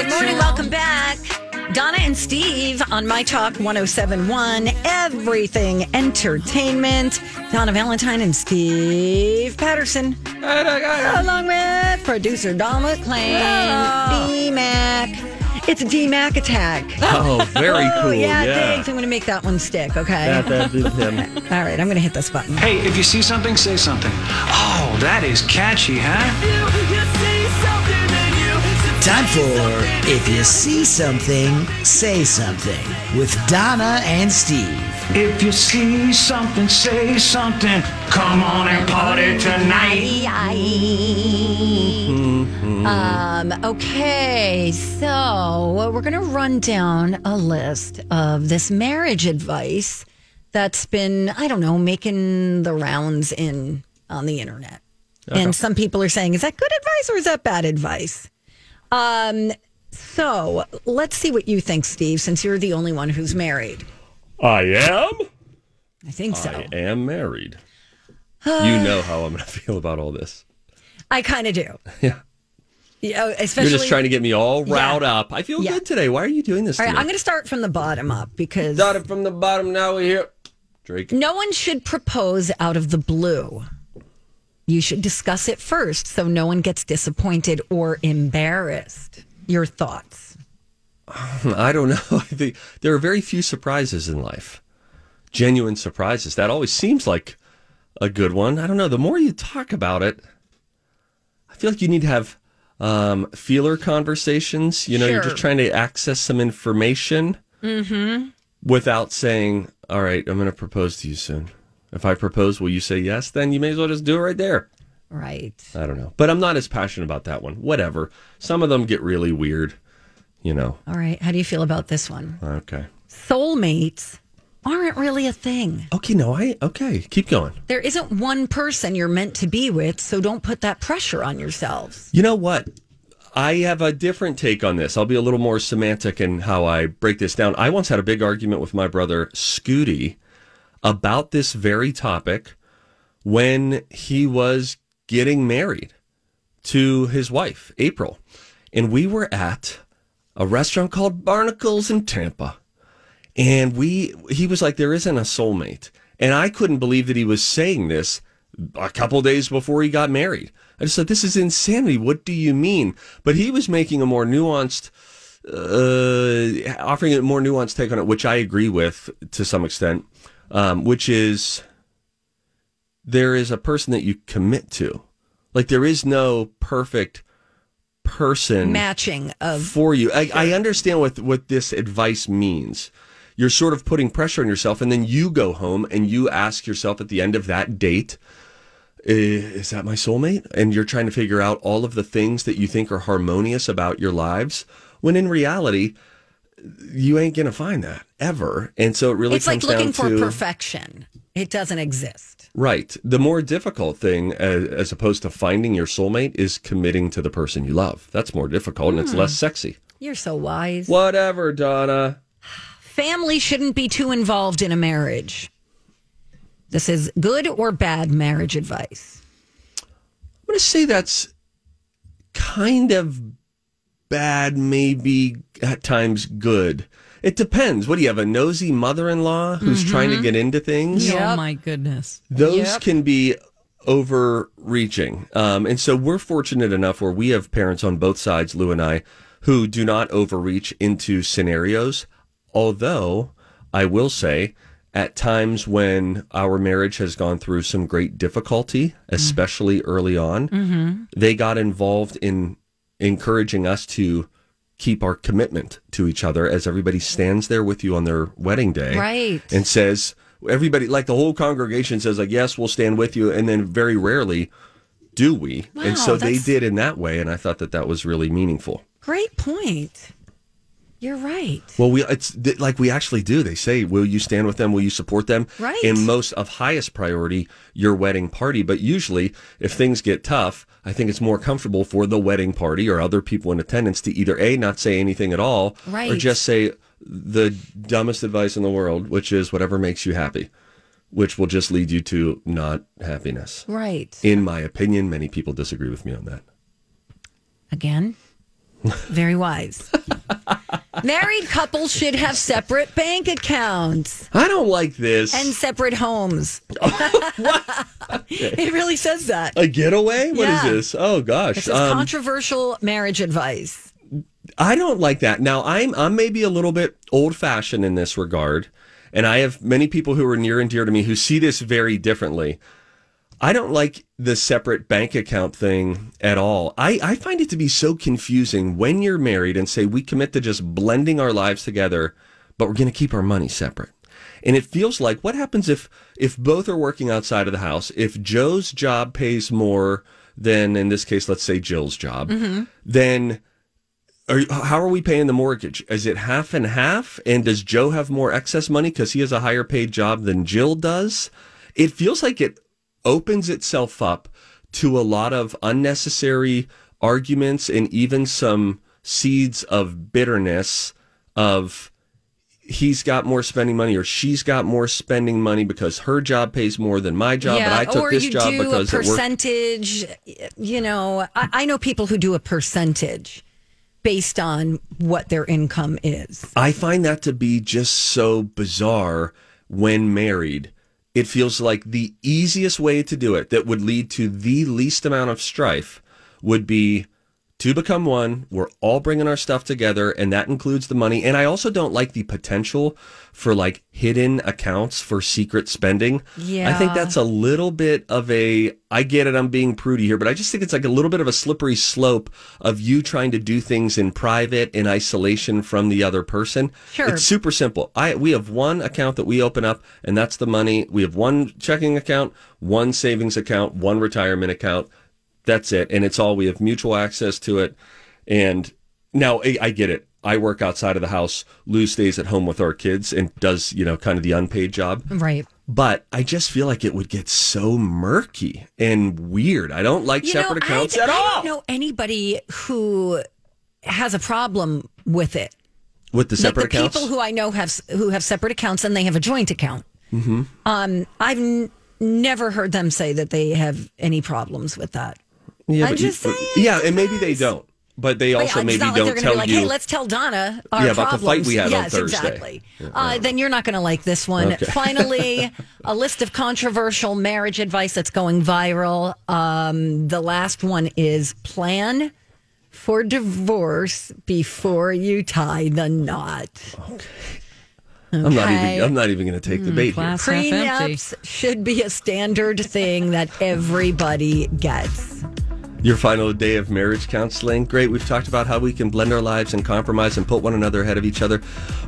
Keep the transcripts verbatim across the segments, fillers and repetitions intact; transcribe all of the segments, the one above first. Good morning, welcome back. Donna and Steve on My Talk ten seventy-one, everything entertainment. Donna Valentine and Steve Patterson. Along with producer Don McClain, oh. D-Mac. It's D-Mac attack. Oh, very cool. Oh, yeah, yeah, thanks. I'm going to make that one stick, okay? That, that is him. All right, I'm going to hit this button. Hey, if you see something, say something. Oh, that is catchy, huh? Time for If You See Something, Say Something with Donna and Steve. If you see something, say something. Come on and party tonight. Um, okay, so we're going to run down a list of this marriage advice that's been, I don't know, making the rounds in on the internet. Okay. And some people are saying, is that good advice or is that bad advice? Um, so let's see what you think, Steve, since you're the only one who's married. I am? I think so. I am married. Uh, you know how I'm going to feel about all this. I kind of do. Yeah. Yeah, especially, you're just trying to get me all riled yeah. up. I feel yeah. good today. Why are you doing this all to right, me? I'm going to start from the bottom up because... Started from the bottom, now we're here. Drake. No one should propose out of the blue. You should discuss it first so no one gets disappointed or embarrassed. Your thoughts? I don't know. I think there are very few surprises in life. Genuine surprises. That always seems like a good one. I don't know. The more you talk about it, I feel like you need to have um, feeler conversations. You know, sure. You're just trying to access some information mm-hmm. without saying, all right, I'm going to propose to you soon. If I propose, will you say yes? Then you may as well just do it right there. Right. I don't know. But I'm not as passionate about that one. Whatever. Some of them get really weird, you know. All right. How do you feel about this one? Okay. Soulmates aren't really a thing. Okay, no, I... Okay, keep going. There isn't one person you're meant to be with, so don't put that pressure on yourselves. You know what? I have a different take on this. I'll be a little more semantic in how I break this down. I once had a big argument with my brother, Scooty, about this very topic when he was getting married to his wife, April. And we were at a restaurant called Barnacles in Tampa. And we he was like, there isn't a soulmate. And I couldn't believe that he was saying this a couple days before he got married. I just thought, this is insanity. What do you mean? But he was making a more nuanced... Uh, offering a more nuanced take on it, which I agree with to some extent. Um, which is, there is a person that you commit to. Like, there is no perfect person matching of for you. I, I understand what, what this advice means. You're sort of putting pressure on yourself, and then you go home and you ask yourself at the end of that date, is that my soulmate? And you're trying to figure out all of the things that you think are harmonious about your lives, when in reality... you ain't gonna find that ever, and so it really it's comes like looking down to, for perfection. It doesn't exist, right? The more difficult thing, as, as opposed to finding your soulmate, is committing to the person you love. That's more difficult, and mm. it's less sexy. You're so wise. Whatever, Donna. Family shouldn't be too involved in a marriage. This is good or bad marriage advice. I'm gonna say that's kind of bad, maybe at times good. It depends. What do you have? A nosy mother-in-law who's mm-hmm. trying to get into things? Yep. Oh my goodness. Those yep. can be overreaching. Um, and so we're fortunate enough where we have parents on both sides, Lou and I, who do not overreach into scenarios. Although I will say at times when our marriage has gone through some great difficulty, especially mm-hmm. early on, mm-hmm. they got involved in encouraging us to keep our commitment to each other as everybody stands there with you on their wedding day. Right. And says, everybody, like the whole congregation says, like, yes, we'll stand with you. And then very rarely do we. Wow, and so they did in that way. And I thought that that was really meaningful. Great point. You're right. Well, we it's like we actually do. They say, will you stand with them? Will you support them? Right. In most of highest priority, your wedding party. But usually, if things get tough, I think it's more comfortable for the wedding party or other people in attendance to either A, not say anything at all, right. or just say the dumbest advice in the world, which is whatever makes you happy, which will just lead you to not happiness. Right. In my opinion, many people disagree with me on that. Again, very wise. Married couples should have separate bank accounts. I don't like this. And separate homes. What? Okay. It really says that. A getaway? What yeah. is this? Oh, gosh. This is um, controversial marriage advice. I don't like that. Now, I'm, I'm maybe a little bit old-fashioned in this regard, and I have many people who are near and dear to me who see this very differently. I don't like the separate bank account thing at all. I, I find it to be so confusing when you're married and say, we commit to just blending our lives together, but we're going to keep our money separate. And it feels like, what happens if, if both are working outside of the house? If Joe's job pays more than, in this case, let's say Jill's job, mm-hmm. then are, how are we paying the mortgage? Is it half and half? And does Joe have more excess money because he has a higher paid job than Jill does? It feels like it opens itself up to a lot of unnecessary arguments and even some seeds of bitterness of he's got more spending money or she's got more spending money because her job pays more than my job, yeah, but I took this job because it worked. Or you do a percentage, you know, I, I know people who do a percentage based on what their income is. I find that to be just so bizarre when married. It feels like the easiest way to do it that would lead to the least amount of strife would be to become one. We're all bringing our stuff together, and that includes the money. And I also don't like the potential for like hidden accounts for secret spending. Yeah. I think that's a little bit of a, I get it, I'm being prudy here, but I just think it's like a little bit of a slippery slope of you trying to do things in private, in isolation from the other person. Sure. It's super simple. I We have one account that we open up, and that's the money. We have one checking account, one savings account, one retirement account. That's it. And it's all, we have mutual access to it. And now I, I get it. I work outside of the house. Lou stays at home with our kids and does, you know, kind of the unpaid job. Right. But I just feel like it would get so murky and weird. I don't like you separate know, accounts I, at I all. I don't know anybody who has a problem with it. With the separate like the accounts? People who I know have who have separate accounts and they have a joint account. Mm-hmm. Um, I've n- never heard them say that they have any problems with that. Yeah, I'm just you, saying, yeah, and maybe they don't, but they also yeah, maybe like don't tell like, you. Hey, let's tell Donna our yeah, about problems. The fight we had yes, on Thursday. Exactly. Yeah, uh, then you're not going to like this one. Okay. Finally, a list of controversial marriage advice that's going viral. Um, the last one is plan for divorce before you tie the knot. Okay. Okay. I'm not even. I'm not even going to take the bait. Mm, here. Prenups should be a standard thing that everybody gets. Your final day of marriage counseling. Great. We've talked about how we can blend our lives and compromise and put one another ahead of each other.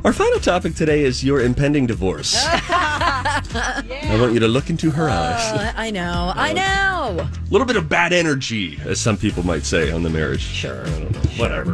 Our final topic today is your impending divorce. Yeah. I want you to look into her uh, eyes. I know. Uh, I know. A little bit of bad energy, as some people might say, on the marriage. Sure. I don't know. Sure. Whatever.